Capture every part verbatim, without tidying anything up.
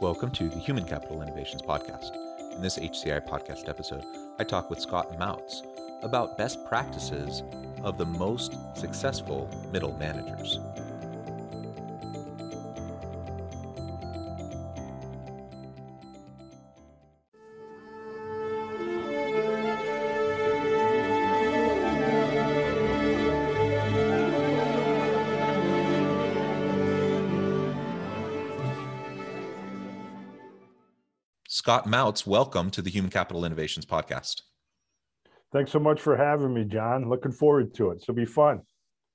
Welcome to the Human Capital Innovations Podcast. In this H C I podcast episode, I talk with Scott Mautz about best practices of the most successful middle managers. Scott Mautz, welcome to the Human Capital Innovations Podcast. Thanks so much for having me, John. Looking forward to it. This will be fun.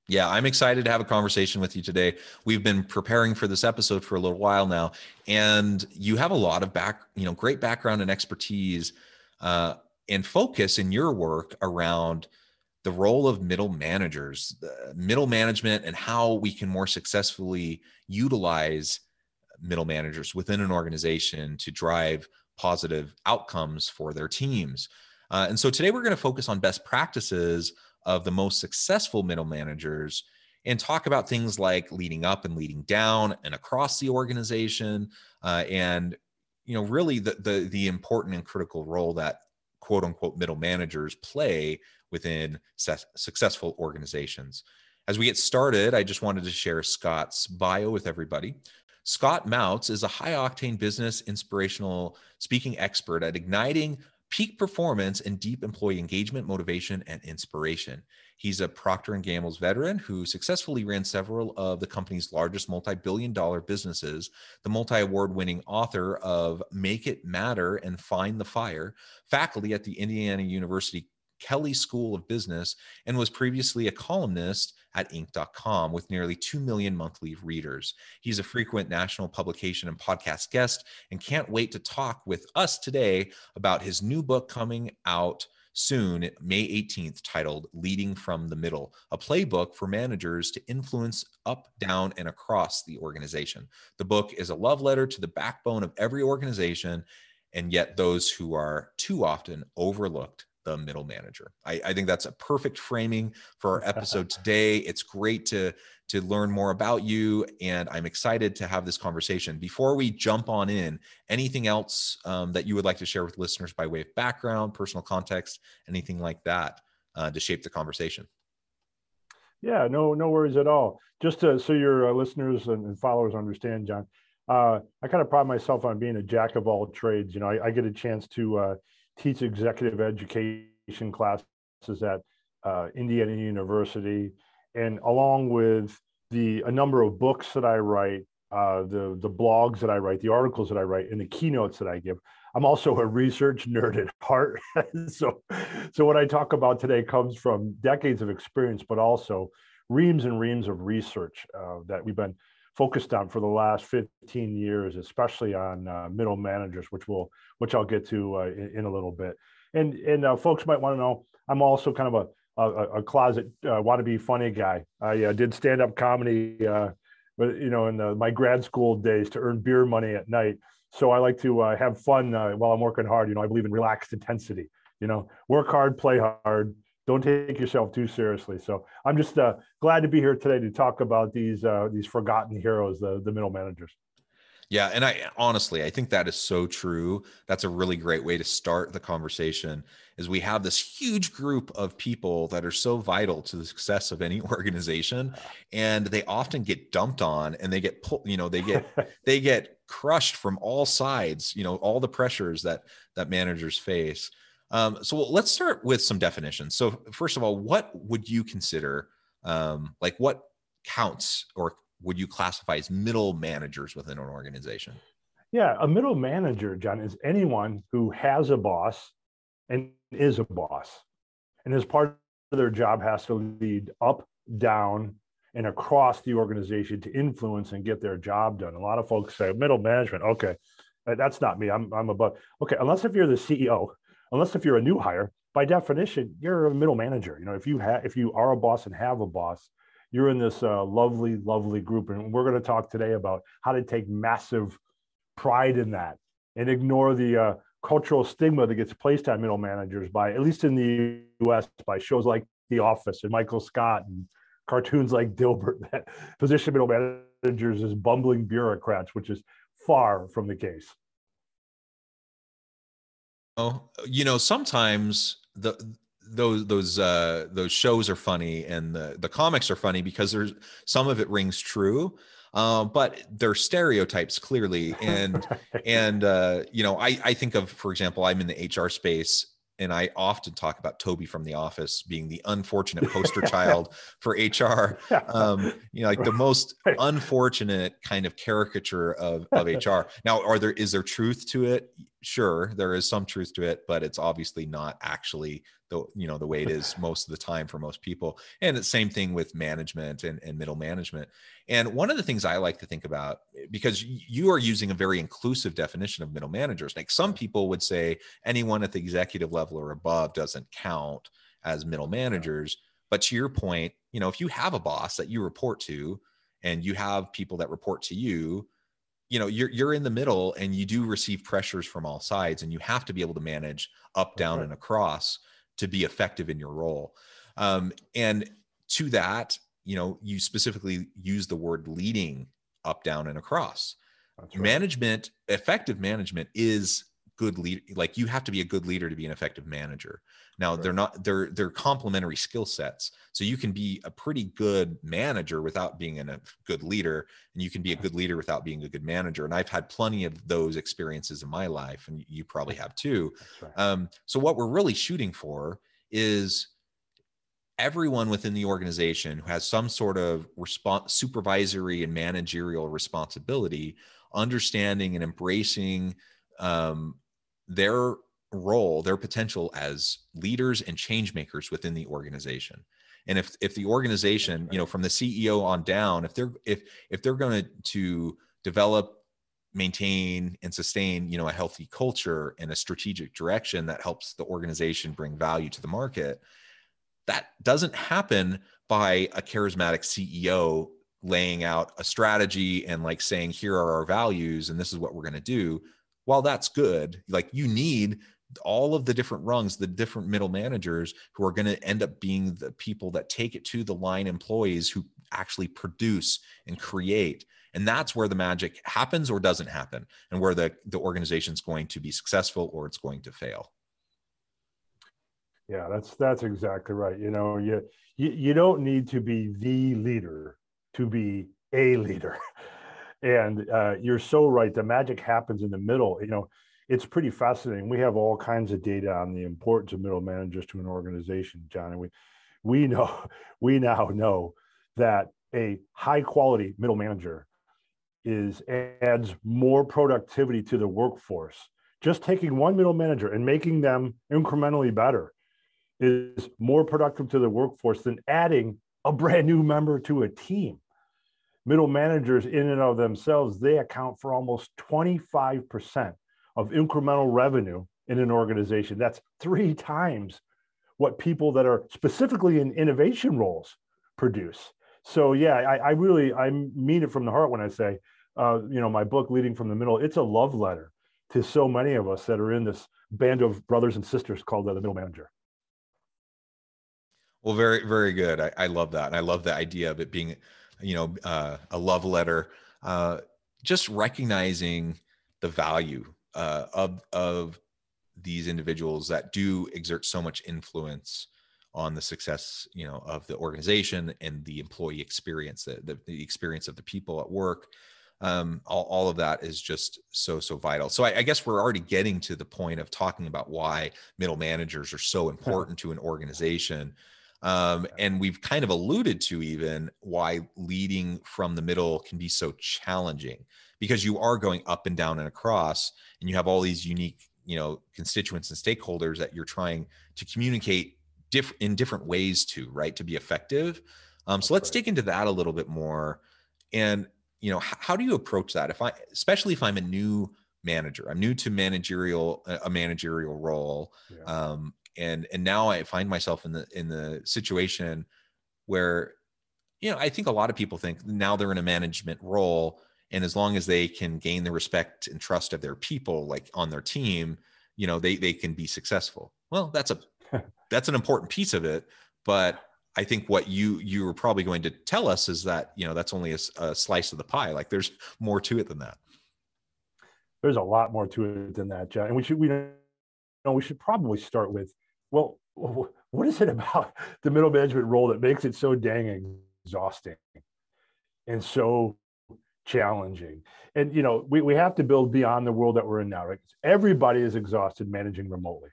Yeah, I'm excited to have a conversation with you today. We've been preparing for this episode for a little while now, and you have a lot of back, you know, great background and expertise uh, and focus in your work around the role of middle managers, middle management, and how we can more successfully utilize middle managers within an organization to drive positive outcomes for their teams. Uh, and so today we're going to focus on best practices of the most successful middle managers and talk about things like leading up and leading down and across the organization. Uh, and, you know, really the, the, the important and critical role that quote unquote middle managers play within ses- successful organizations. As we get started, I just wanted to share Scott's bio with everybody. Scott Mautz is a high-octane business inspirational speaking expert at igniting peak performance and deep employee engagement, motivation, and inspiration. He's a Procter and Gamble's veteran who successfully ran several of the company's largest multi-billion dollar businesses, the multi-award-winning author of Make It Matter and Find the Fire, faculty at the Indiana University Kelley School of Business, and was previously a columnist at Inc dot com with nearly two million monthly readers. He's a frequent national publication and podcast guest and can't wait to talk with us today about his new book coming out soon, May eighteenth, titled Leading from the Middle, a playbook for managers to influence up, down, and across the organization. The book is a love letter to the backbone of every organization, and yet those who are too often overlooked: the middle manager. I, I think that's a perfect framing for our episode today. It's great to, to learn more about you, and I'm excited to have this conversation. Before we jump on in, anything else um, that you would like to share with listeners by way of background, personal context, anything like that uh, to shape the conversation? Yeah, no, no worries at all. Just to, so your uh, listeners and, and followers understand, John, uh, I kind of pride myself on being a jack of all trades. You know, I, I get a chance to uh, teach executive education classes at uh, Indiana University, and along with the a number of books that I write, uh, the the blogs that I write, the articles that I write, and the keynotes that I give. I'm also a research nerd at heart, so so what I talk about today comes from decades of experience, but also reams and reams of research uh, that we've been focused on for the last fifteen years, especially on uh, middle managers, which we'll, which I'll get to uh, in, in a little bit. And and uh, folks might want to know, I'm also kind of a a, a closet uh, wannabe funny guy. I uh, did stand-up comedy, uh, but you know, in the, my grad school days to earn beer money at night. So I like to uh, have fun uh, while I'm working hard. You know, I believe in relaxed intensity. You know, work hard, play hard. Don't take yourself too seriously. So I'm just uh, glad to be here today to talk about these uh, these forgotten heroes, the, the middle managers. Yeah, and I honestly, I think that is so true. That's a really great way to start the conversation, is we have this huge group of people that are so vital to the success of any organization, and they often get dumped on, and they get pulled, you know, they get they get crushed from all sides, you know, all the pressures that that managers face. Um, so let's start with some definitions. So first of all, what would you consider, um, like what counts or would you classify as middle managers within an organization? Yeah, a middle manager, John, is anyone who has a boss and is a boss, and as part of their job has to lead up, down, and across the organization to influence and get their job done. A lot of folks say middle management. Okay, that's not me. I'm I'm above. Okay, unless if you're the C E O, unless if you're a new hire, by definition, you're a middle manager. You know, if you have if you are a boss and have a boss, you're in this uh, lovely, lovely group. And we're going to talk today about how to take massive pride in that and ignore the uh, cultural stigma that gets placed on middle managers by, at least in the U S, by shows like The Office and Michael Scott and cartoons like Dilbert, that position middle managers as bumbling bureaucrats, which is far from the case. Oh, you know, sometimes the those those uh, those shows are funny and the the comics are funny because there's some of it rings true, uh, but they're stereotypes clearly. And right. and uh, you know, I I think of, for example, I'm in the H R space. And I often talk about Toby from The Office being the unfortunate poster child for H R. Um, you know, like the most unfortunate kind of caricature of, of H R. Now, are there is there truth to it? Sure, there is some truth to it, but it's obviously not actually the you know the way it is most of the time for most people. And the same thing with management and, and middle management. And one of the things I like to think about, because you are using a very inclusive definition of middle managers, like some people would say anyone at the executive level or above doesn't count as middle managers. But to your point, you know, if you have a boss that you report to and you have people that report to you, you know, you're you're in the middle and you do receive pressures from all sides, and you have to be able to manage up, down, okay. and across to be effective in your role. Um, and to that, you know, you specifically use the word leading up, down, and across. That's right. Management, effective management is good leader. Like, you have to be a good leader to be an effective manager. Now, right. they're not they're they're complementary skill sets. So you can be a pretty good manager without being a good leader, and you can be a good leader without being a good manager. And I've had plenty of those experiences in my life, and you probably have too. Right. Um, so what we're really shooting for is everyone within the organization who has some sort of response, supervisory and managerial responsibility, understanding and embracing um, their role, their potential as leaders and change makers within the organization. And if if the organization, right. you know, from the C E O on down, if they're if if they're going to to develop, maintain, and sustain, you know, a healthy culture and a strategic direction that helps the organization bring value to the market, that doesn't happen by a charismatic C E O laying out a strategy and like saying, here are our values and this is what we're going to do. While that's good, like, you need all of the different rungs, the different middle managers who are going to end up being the people that take it to the line employees who actually produce and create. And that's where the magic happens or doesn't happen, and where the, the organization's going to be successful or it's going to fail. Yeah, that's that's exactly right. You know, you you, you don't need to be the leader to be a leader. And uh, you're so right. The magic happens in the middle. You know, it's pretty fascinating. We have all kinds of data on the importance of middle managers to an organization, John. And we, we know, we now know that a high quality middle manager is adds more productivity to the workforce. Just taking one middle manager and making them incrementally better is more productive to the workforce than adding a brand new member to a team. Middle managers in and of themselves, they account for almost twenty-five percent of incremental revenue in an organization. That's three times what people that are specifically in innovation roles produce. So yeah, I, I really, I mean it from the heart when I say, uh, you know, my book, Leading from the Middle, it's a love letter to so many of us that are in this band of brothers and sisters called the middle manager. Well, very, very good. I, I love that. And I love the idea of it being, you know, uh, a love letter, uh, just recognizing the value uh, of, of these individuals that do exert so much influence on the success, you know, of the organization and the employee experience, the, the, the experience of the people at work. Um, all, all of that is just so, so vital. So I, I guess we're already getting to the point of talking about why middle managers are so important to an organization. Um, and we've kind of alluded to even why leading from the middle can be so challenging, because you are going up and down and across, and you have all these unique, you know, constituents and stakeholders that you're trying to communicate diff- in different ways to, right, to be effective. Um, so let's dig into that a little bit more. And, you know, how, how do you approach that? If I, especially if I'm a new manager, I'm new to managerial, a managerial role. Yeah. Um, and, and now I find myself in the, in the situation where, you know, I think a lot of people think now they're in a management role, and as long as they can gain the respect and trust of their people, like on their team, you know, they, they can be successful. Well, that's a, that's an important piece of it. But I think what you, you were probably going to tell us is that, you know, that's only a, a slice of the pie. Like there's more to it than that. There's a lot more to it than that, John. And we should, we you know, we should probably start with, well, what is it about the middle management role that makes it so dang exhausting and so challenging? And, you know, we, we have to build beyond the world that we're in now, right? Everybody is exhausted managing remotely,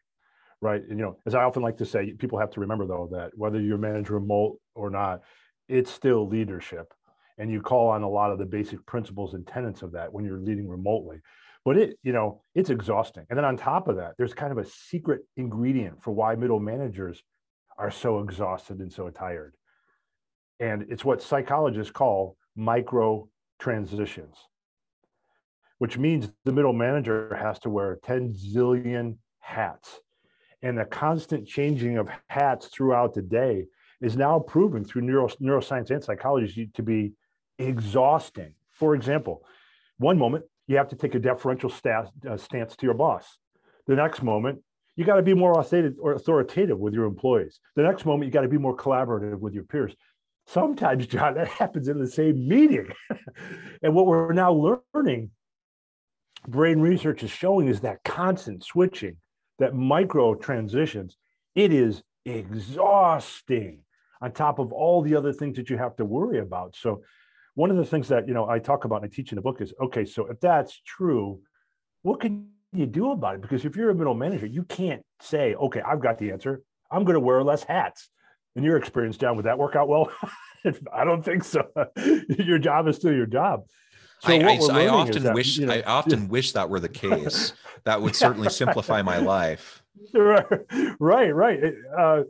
right? And, you know, as I often like to say, people have to remember though, that whether you manage remote or not, it's still leadership. And you call on a lot of the basic principles and tenets of that when you're leading remotely. But it, you know, it's exhausting. And then on top of that, there's kind of a secret ingredient for why middle managers are so exhausted and so tired. And it's what psychologists call micro transitions, which means the middle manager has to wear ten zillion hats. And the constant changing of hats throughout the day is now proven through neuro, neuroscience and psychology to be exhausting. For example, one moment, you have to take a deferential stas, uh, stance to your boss. The next moment, you got to be more authoritative, or authoritative with your employees. The next moment, you got to be more collaborative with your peers. Sometimes, John, that happens in the same meeting. And what we're now learning, brain research is showing, is that constant switching, that micro transitions, it is exhausting on top of all the other things that you have to worry about. So one of the things that, you know, I talk about and I teach in the book is, okay, so if that's true, what can you do about it? Because if you're a middle manager, you can't say, okay, I've got the answer. I'm going to wear less hats. And your experience, John, would that work out well? I don't think so. Your job is still your job. So I, I, I often that, wish you know, I often wish that were the case. That would certainly simplify my life. Right, right. Uh,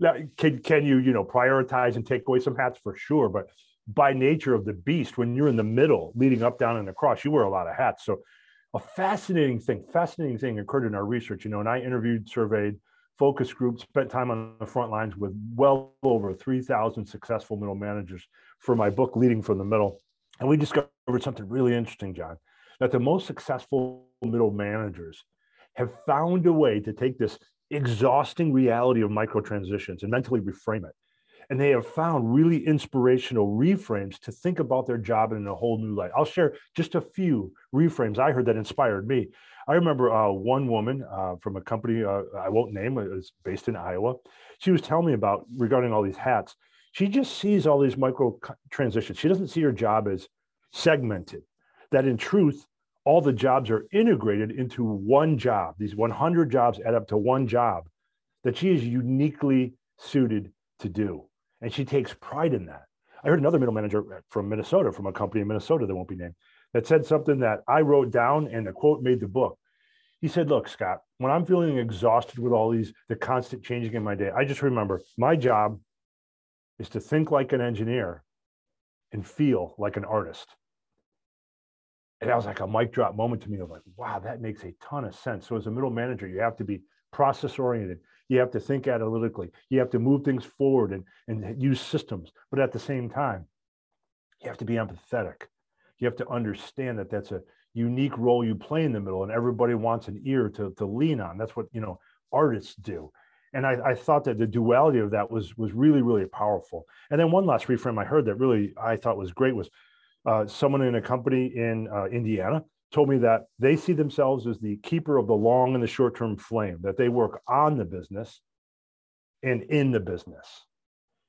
now, can can you you know prioritize and take away some hats for sure? But by nature of the beast, when you're in the middle, leading up, down, and across, you wear a lot of hats. So a fascinating thing, fascinating thing occurred in our research. You know, and I interviewed, surveyed, focus groups, spent time on the front lines with well over three thousand successful middle managers for my book, Leading from the Middle. And we discovered something really interesting, John, that the most successful middle managers have found a way to take this exhausting reality of micro transitions and mentally reframe it. And they have found really inspirational reframes to think about their job in a whole new light. I'll share just a few reframes I heard that inspired me. I remember uh, one woman uh, from a company uh, I won't name, it was based in Iowa. She was telling me about regarding all these hats. She just sees all these micro transitions. She doesn't see her job as segmented, that in truth, all the jobs are integrated into one job. These one hundred jobs add up to one job that she is uniquely suited to do. And she takes pride in that. I heard another middle manager from Minnesota, from a company in Minnesota that won't be named, that said something that I wrote down and the quote made the book. He said, look, Scott, when I'm feeling exhausted with all these, the constant changing in my day, I just remember my job is to think like an engineer and feel like an artist. And that was like a mic drop moment to me of like, wow, that makes a ton of sense. So as a middle manager, you have to be process oriented. You have to think analytically. You have to move things forward and, and use systems. But at the same time, you have to be empathetic. You have to understand that that's a unique role you play in the middle, and everybody wants an ear to, to lean on. That's what, you know, artists do. And I, I thought that the duality of that was, was really, really powerful. And then one last reframe I heard that really I thought was great was uh, someone in a company in uh, Indiana told me that they see themselves as the keeper of the long and the short-term flame, that they work on the business and in the business.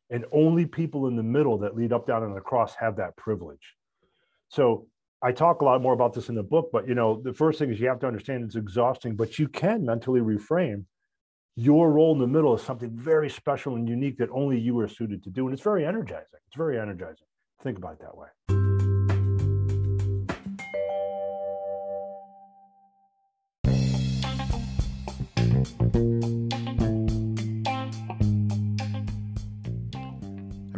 And only people in the middle that lead up, down, and across have that privilege. So I talk a lot more about this in the book, but you know, the first thing is you have to understand it's exhausting, but you can mentally reframe your role in the middle is something very special and unique that only you are suited to do. And it's very energizing. It's very energizing. Think about it that way. I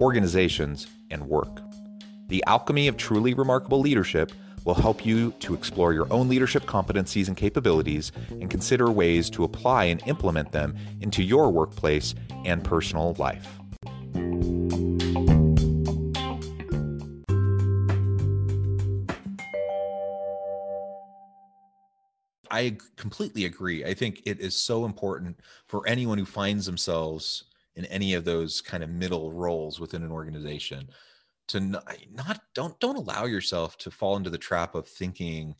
organizations, and work. The Alchemy of Truly Remarkable Leadership will help you to explore your own leadership competencies and capabilities and consider ways to apply and implement them into your workplace and personal life. I completely agree. I think it is so important for anyone who finds themselves in any of those kind of middle roles within an organization to not, don't, don't allow yourself to fall into the trap of thinking,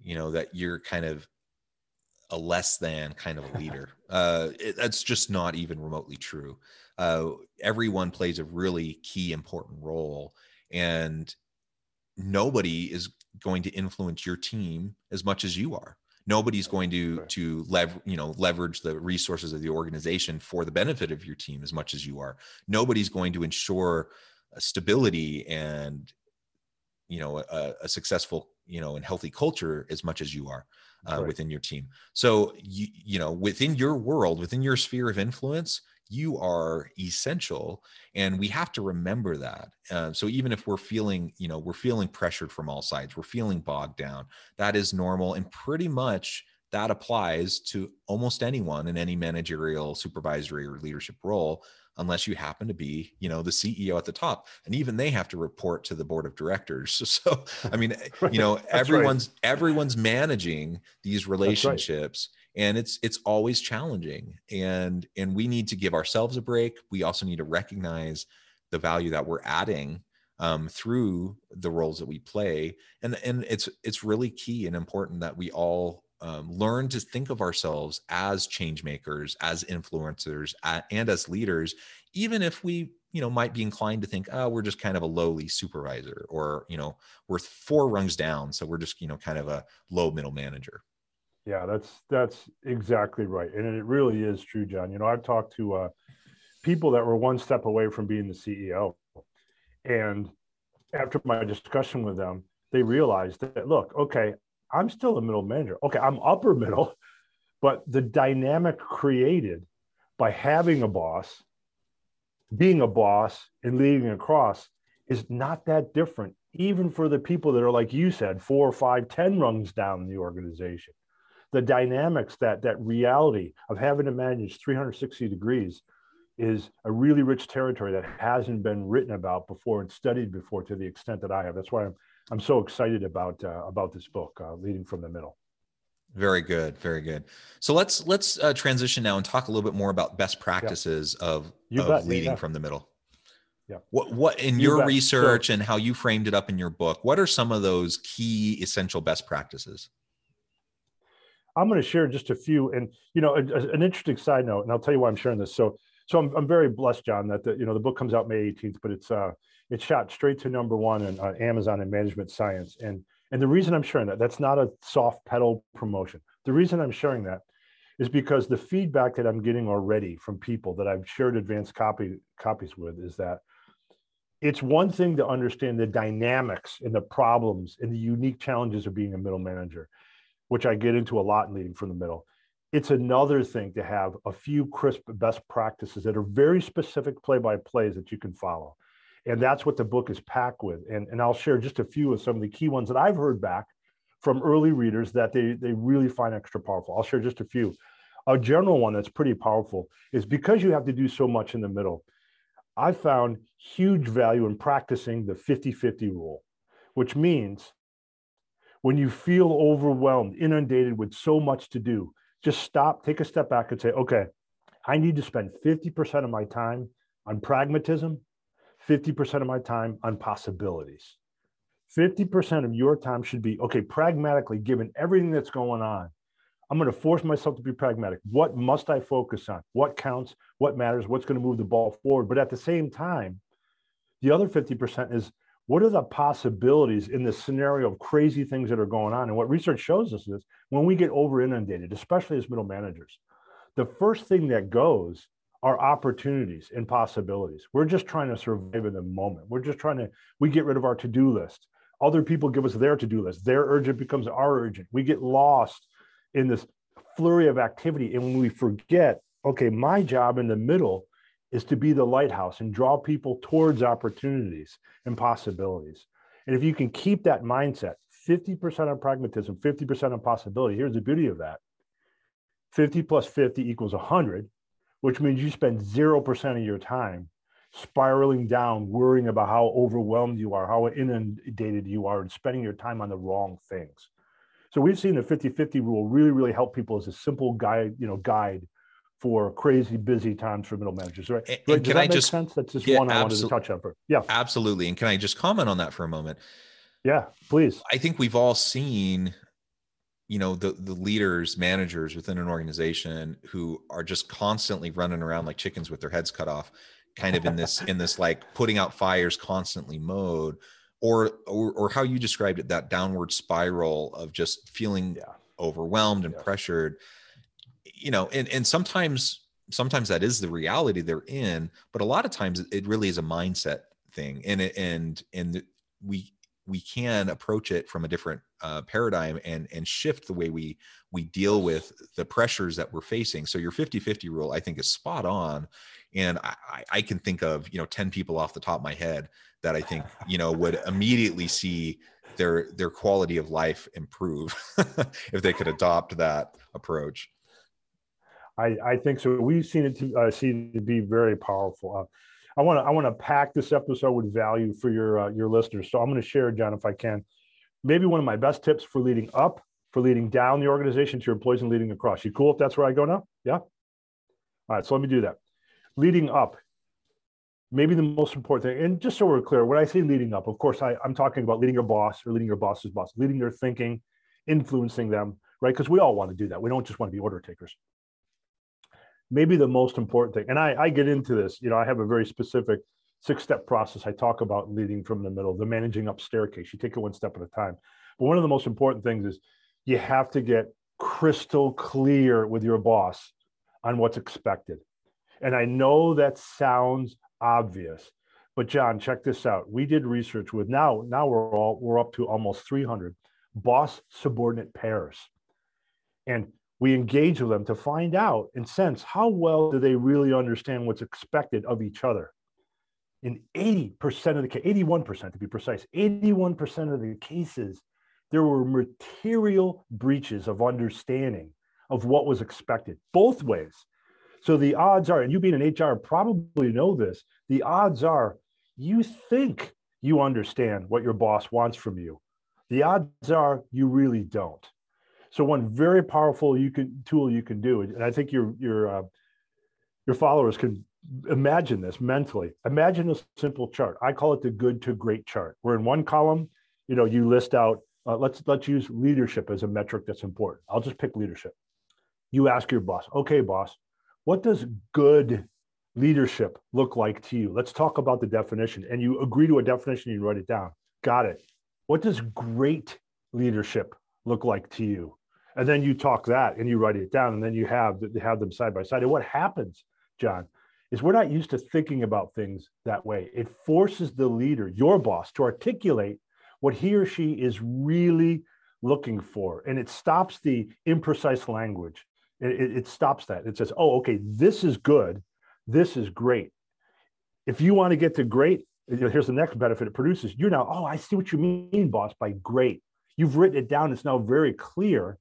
you know, that you're kind of a less than kind of a leader. Uh, it, that's just not even remotely true. Uh, everyone plays a really key, important role, and nobody is going to influence your team as much as you are. Nobody's going to, to lever, you know, leverage the resources of the organization for the benefit of your team as much as you are. Nobody's going to ensure stability and, you know, a, a successful, you know, and healthy culture as much as you are uh, right. within your team. So, you, you know, within your world, within your sphere of influence, you are essential. And we have to remember that. Uh, so even if we're feeling, you know, we're feeling pressured from all sides, we're feeling bogged down, that is normal. And pretty much that applies to almost anyone in any managerial, supervisory, or leadership role, unless you happen to be, you know, the C E O at the top, and even they have to report to the board of directors. So, so I mean, right. you know, That's everyone's, right. everyone's managing these relationships, right. and it's, it's always challenging, and, and we need to give ourselves a break. We also need to recognize the value that we're adding um, through the roles that we play. And, and it's, it's really key and important that we all Um, learn to think of ourselves as change makers, as influencers, uh, and as leaders, even if we, you know, might be inclined to think, oh, we're just kind of a lowly supervisor, or, you know, we're four rungs down, so we're just, you know, kind of a low middle manager. Yeah, that's, that's exactly right. And it really is true, John. You know, I've talked to uh, people that were one step away from being the C E O. And after my discussion with them, they realized that, look, okay, I'm still a middle manager. Okay, I'm upper middle, but the dynamic created by having a boss, being a boss, and leading across is not that different, even for the people that are, like you said, four or five, ten rungs down in the organization. The dynamics, that that reality of having to manage three hundred sixty degrees is a really rich territory that hasn't been written about before and studied before to the extent that I have. That's why I'm I'm so excited about uh, about this book, uh, Leading from the Middle. Very good, very good. So let's let's uh, transition now and talk a little bit more about best practices yeah. of, of bet, leading yeah. from the middle. Yeah. What what in you your bet. research so, and how you framed it up in your book? What are some of those key essential best practices? I'm going to share just a few, and you know, a, a, an interesting side note, and I'll tell you why I'm sharing this. So so I'm I'm very blessed, John, that the, you know the book comes out May eighteenth, but it's. Uh, It shot straight to number one on uh, Amazon in management science. And, and the reason I'm sharing that, that's not a soft pedal promotion. The reason I'm sharing that is because the feedback that I'm getting already from people that I've shared advanced copy, copies with is that it's one thing to understand the dynamics and the problems and the unique challenges of being a middle manager, which I get into a lot in Leading from the Middle. It's another thing to have a few crisp best practices that are very specific play-by-plays that you can follow. And that's what the book is packed with. And, and I'll share just a few of some of the key ones that I've heard back from early readers that they, they really find extra powerful. I'll share just a few. A general one that's pretty powerful is, because you have to do so much in the middle, I found huge value in practicing the fifty-fifty rule, which means when you feel overwhelmed, inundated with so much to do, just stop, take a step back and say, okay, I need to spend fifty percent of my time on pragmatism, fifty percent of my time on possibilities. fifty percent of your time should be, okay, pragmatically, given everything that's going on, I'm going to force myself to be pragmatic. What must I focus on? What counts? What matters? What's going to move the ball forward? But at the same time, the other fifty percent is, what are the possibilities in the scenario of crazy things that are going on? And what research shows us is when we get over inundated, especially as middle managers, the first thing that goes are opportunities and possibilities. We're just trying to survive in the moment. We're just trying to, we get rid of our to-do list. Other people give us their to-do list. Their urgent becomes our urgent. We get lost in this flurry of activity. And when we forget, okay, my job in the middle is to be the lighthouse and draw people towards opportunities and possibilities. And if you can keep that mindset, fifty percent on pragmatism, fifty percent on possibility, here's the beauty of that. fifty plus fifty equals one hundred, which means you spend zero percent of your time spiraling down, worrying about how overwhelmed you are, how inundated you are, and spending your time on the wrong things. So we've seen the fifty fifty rule really, really help people as a simple guide, you know, guide for crazy busy times for middle managers, right? And, and Does that I make just, sense? That's just yeah, one I wanted to touch on for. Yeah, absolutely. And can I just comment on that for a moment? Yeah, please. I think we've all seen, you know, the the leaders, managers within an organization who are just constantly running around like chickens with their heads cut off, kind of in this in this like putting out fires constantly mode, or or, or how you described it, that downward spiral of just feeling yeah. overwhelmed and yeah. pressured. You know, and, and sometimes, sometimes that is the reality they're in, but a lot of times it really is a mindset thing. And, and, and we, we can approach it from a different uh, paradigm and, and shift the way we, we deal with the pressures that we're facing. So your fifty fifty rule, I think, is spot on. And I, I can think of, you know, ten people off the top of my head that I think, you know, would immediately see their, their quality of life improve if they could adopt that approach. I, I think so. We've seen it to, uh, seen to be very powerful. Uh, I want to I want to pack this episode with value for your uh, your listeners. So I'm going to share, John, if I can, maybe one of my best tips for leading up, for leading down the organization to your employees, and leading across. You cool if that's where I go now? Yeah. All right. So let me do that. Leading up, maybe the most important thing. And just so we're clear, when I say leading up, of course, I, I'm talking about leading your boss or leading your boss's boss, leading their thinking, influencing them, right? Because we all want to do that. We don't just want to be order takers. Maybe the most important thing, and I, I get into this, you know, I have a very specific six-step process I talk about leading from the middle, the managing up staircase. You take it one step at a time. But one of the most important things is you have to get crystal clear with your boss on what's expected. And I know that sounds obvious, but John, check this out. We did research with now, now we're all, we're up to almost three hundred boss subordinate pairs. And we engage with them to find out and sense how well do they really understand what's expected of each other. In eighty percent of the cases, eighty-one percent to be precise, eighty-one percent of the cases, there were material breaches of understanding of what was expected both ways. So the odds are, and you being an H R probably know this, the odds are you think you understand what your boss wants from you. The odds are you really don't. So one very powerful you can, tool you can do, and I think your your uh, your followers can imagine this mentally. Imagine a simple chart. I call it the good to great chart. Where in one column, you know, you list out. Uh, let's let's use leadership as a metric that's important. I'll just pick leadership. You ask your boss, okay, boss, what does good leadership look like to you? Let's talk about the definition. And you agree to a definition. You write it down. Got it. What does great leadership look like to you? And then you talk that and you write it down and then you have, have them side by side. And what happens, John, is we're not used to thinking about things that way. It forces the leader, your boss, to articulate what he or she is really looking for. And it stops the imprecise language. It, it, it stops that. It says, oh, okay, this is good. This is great. If you want to get to great, here's the next benefit it produces. You're now, oh, I see what you mean, boss, by great. You've written it down. It's now very clear.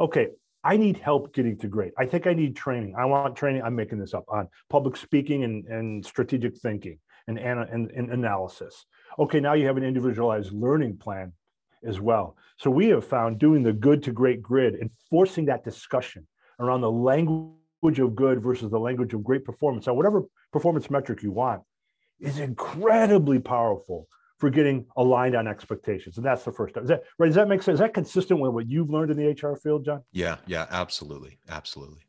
Okay, I need help getting to great. I think I need training. I want training. I'm making this up on public speaking and, and strategic thinking and, and, and analysis. Okay, now you have an individualized learning plan as well. So we have found doing the good to great grid and forcing that discussion around the language of good versus the language of great performance on whatever performance metric you want is incredibly powerful for getting aligned on expectations. And that's the first step. Is that right? Does that make sense? Is that consistent with what you've learned in the H R field, John? Yeah, yeah, absolutely. Absolutely.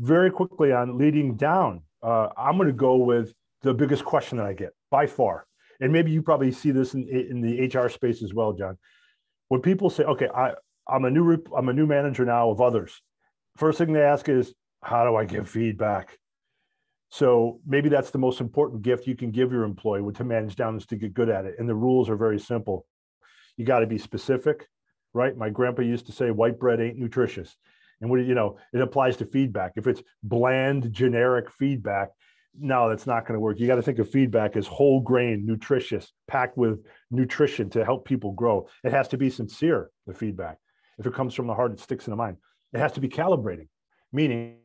Very quickly on leading down, uh, I'm going to go with the biggest question that I get by far. And maybe you probably see this in, in the H R space as well, John. When people say, okay, I, I'm a new I'm a new manager now of others, first thing they ask is, how do I give feedback? So maybe that's the most important gift you can give your employee to manage down is to get good at it. And the rules are very simple. You got to be specific, right? My grandpa used to say, white bread ain't nutritious. And what you know, it applies to feedback. If it's bland, generic feedback, no, that's not going to work. You got to think of feedback as whole grain, nutritious, packed with nutrition to help people grow. It has to be sincere, the feedback. If it comes from the heart, it sticks in the mind. It has to be calibrating, meaning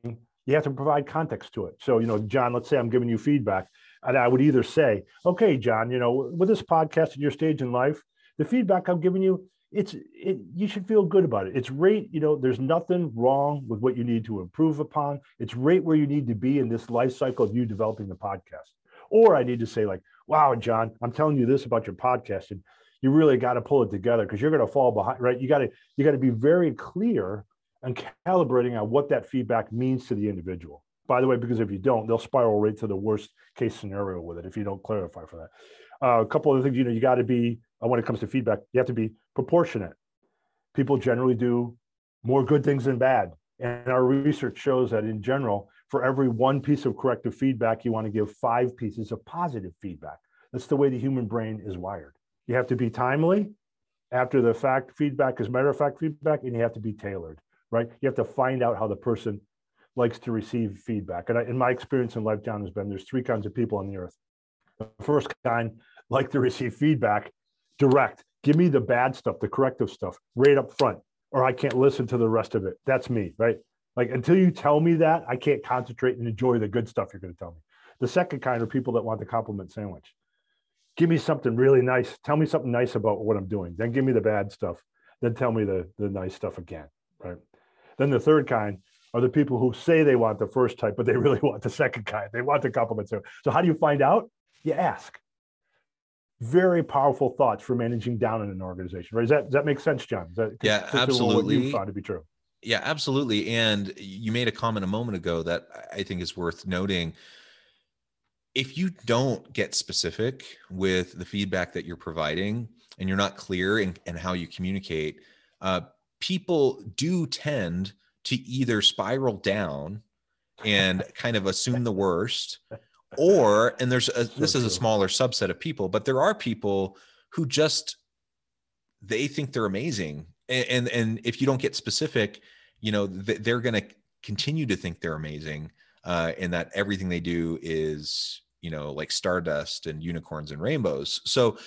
you have to provide context to it. So, you know, John, let's say I'm giving you feedback, and I would either say, okay, John, you know, with this podcast and your stage in life, the feedback I'm giving you, it's it, you should feel good about it. It's right, you know, there's nothing wrong with what you need to improve upon. It's right where you need to be in this life cycle of you developing the podcast. Or I need to say like, wow, John, I'm telling you this about your podcast and you really got to pull it together because you're going to fall behind, right? You got to, you got to be very clear and calibrating on what that feedback means to the individual. By the way, because if you don't, they'll spiral right to the worst case scenario with it if you don't clarify for that. Uh, a couple other things, you know, you got to be, uh, when it comes to feedback, you have to be proportionate. People generally do more good things than bad. And our research shows that in general, for every one piece of corrective feedback, you want to give five pieces of positive feedback. That's the way the human brain is wired. You have to be timely, after the fact feedback is matter of fact feedback, and you have to be tailored, right? You have to find out how the person likes to receive feedback. And I, in my experience in life, John, has been there's three kinds of people on the earth. The first kind like to receive feedback direct. Give me the bad stuff, the corrective stuff, right up front, or I can't listen to the rest of it. That's me, right? Like until you tell me that, I can't concentrate and enjoy the good stuff you're going to tell me. The second kind are people that want the compliment sandwich. Give me something really nice. Tell me something nice about what I'm doing. Then give me the bad stuff. Then tell me the, the nice stuff again, right? Then the third kind are the people who say they want the first type, but they really want the second kind. They want the compliment sandwich. So how do you find out? You ask. Very powerful thoughts for managing down in an organization, right? Does that, does that make sense, John? Is that, yeah, absolutely. What you found to be true. Yeah, absolutely. And you made a comment a moment ago that I think is worth noting. If you don't get specific with the feedback that you're providing and you're not clear in, in how you communicate, uh, people do tend to either spiral down and kind of assume the worst. Or, and there's a, this is a smaller subset of people, but there are people who just, they think they're amazing. And, and, and if you don't get specific, you know, th- they're going to continue to think they're amazing uh, and that everything they do is, you know, like stardust and unicorns and rainbows. So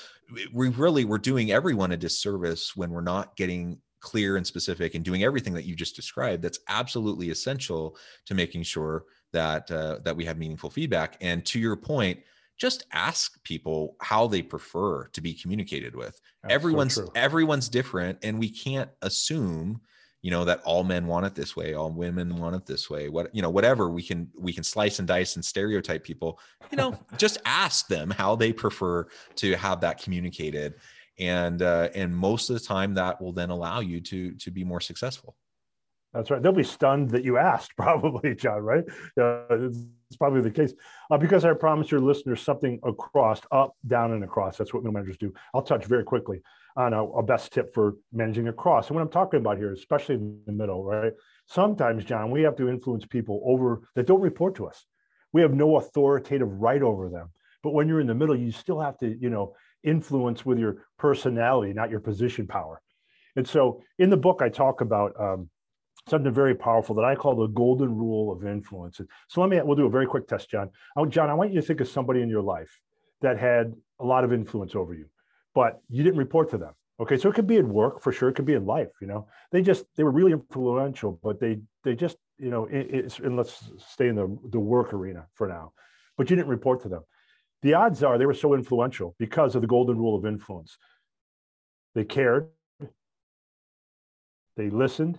we really, we're doing everyone a disservice when we're not getting clear and specific and doing everything that you just described. That's absolutely essential to making sure that uh, that we have meaningful feedback. And to your point, just ask people how they prefer to be communicated with. That's everyone's so everyone's different, and we can't assume, you know, that all men want it this way, all women want it this way. What you know, whatever we can we can slice and dice and stereotype people. You know, just ask them how they prefer to have that communicated, and uh, and most of the time that will then allow you to to be more successful. That's right. They'll be stunned that you asked, probably, John, right? Uh, it's probably the case. Uh, because I promised your listeners something across, up, down, and across. That's what middle managers do. I'll touch very quickly on a, a best tip for managing across. And what I'm talking about here, especially in the middle, right? Sometimes, John, we have to influence people over that don't report to us. We have no authoritative right over them. But when you're in the middle, you still have to, you know, influence with your personality, not your position power. And so in the book, I talk about um, something very powerful that I call the golden rule of influence. So let me, we'll do a very quick test, John. Oh, John, I want you to think of somebody in your life that had a lot of influence over you, but you didn't report to them. Okay. So it could be at work for sure. It could be in life. You know, they just, they were really influential, but they, they just, you know, it, it's, and let's stay in the, the work arena for now, but you didn't report to them. The odds are they were so influential because of the golden rule of influence. They cared, They listened,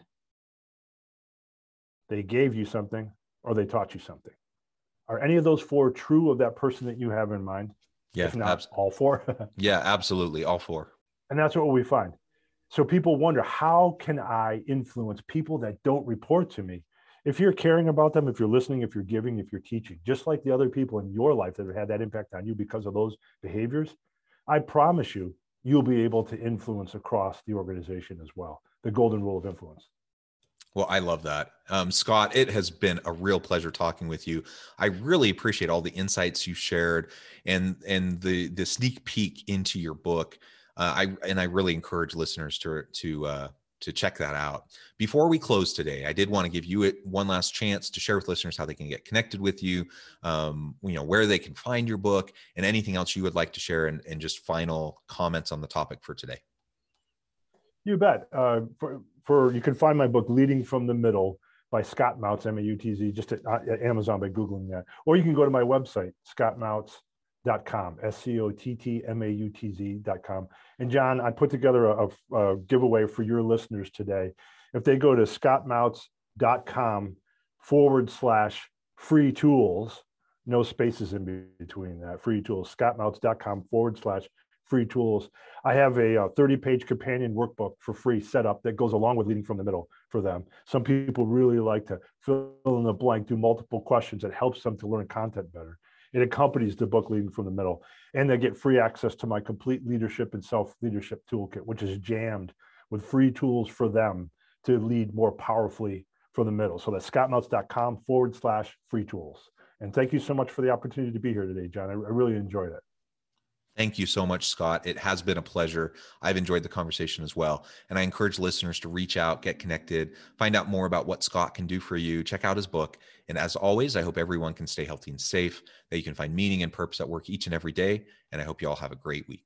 they gave you something, or they taught you something. Are any of those four true of that person that you have in mind? Yeah, if not abs- all four. Yeah, absolutely. All four. And that's what we find. So people wonder, how can I influence people that don't report to me? If you're caring about them, if you're listening, if you're giving, if you're teaching, just like the other people in your life that have had that impact on you because of those behaviors, I promise you, you'll be able to influence across the organization as well. The golden rule of influence. Well, I love that. Um, Scott, it has been a real pleasure talking with you. I really appreciate all the insights you shared and and the the sneak peek into your book. Uh, I and I really encourage listeners to to uh, to check that out. Before we close today, I did want to give you it one last chance to share with listeners how they can get connected with you, um, you know, where they can find your book, and anything else you would like to share, and, and just final comments on the topic for today. You bet. Uh, for, for you can find my book, Leading from the Middle, by Scott Mautz, M A U T Z, just at, at Amazon by Googling that. Or you can go to my website, scott mautz dot com, S C O T T M A U T Z dot com. And John, I put together a, a, a giveaway for your listeners today. If they go to scott mautz dot com forward slash free tools, no spaces in between that, free tools, scott mautz dot com forward slash free tools. I have a thirty-page companion workbook for free set up that goes along with Leading from the Middle for them. Some people really like to fill in the blank, do multiple questions. It helps them to learn content better. It accompanies the book Leading from the Middle, and they get free access to my complete leadership and self-leadership toolkit, which is jammed with free tools for them to lead more powerfully from the middle. So that's scott mautz dot com forward slash free tools. And thank you so much for the opportunity to be here today, John. I, I really enjoyed it. Thank you so much, Scott. It has been a pleasure. I've enjoyed the conversation as well. And I encourage listeners to reach out, get connected, find out more about what Scott can do for you, check out his book. And as always, I hope everyone can stay healthy and safe, that you can find meaning and purpose at work each and every day. And I hope you all have a great week.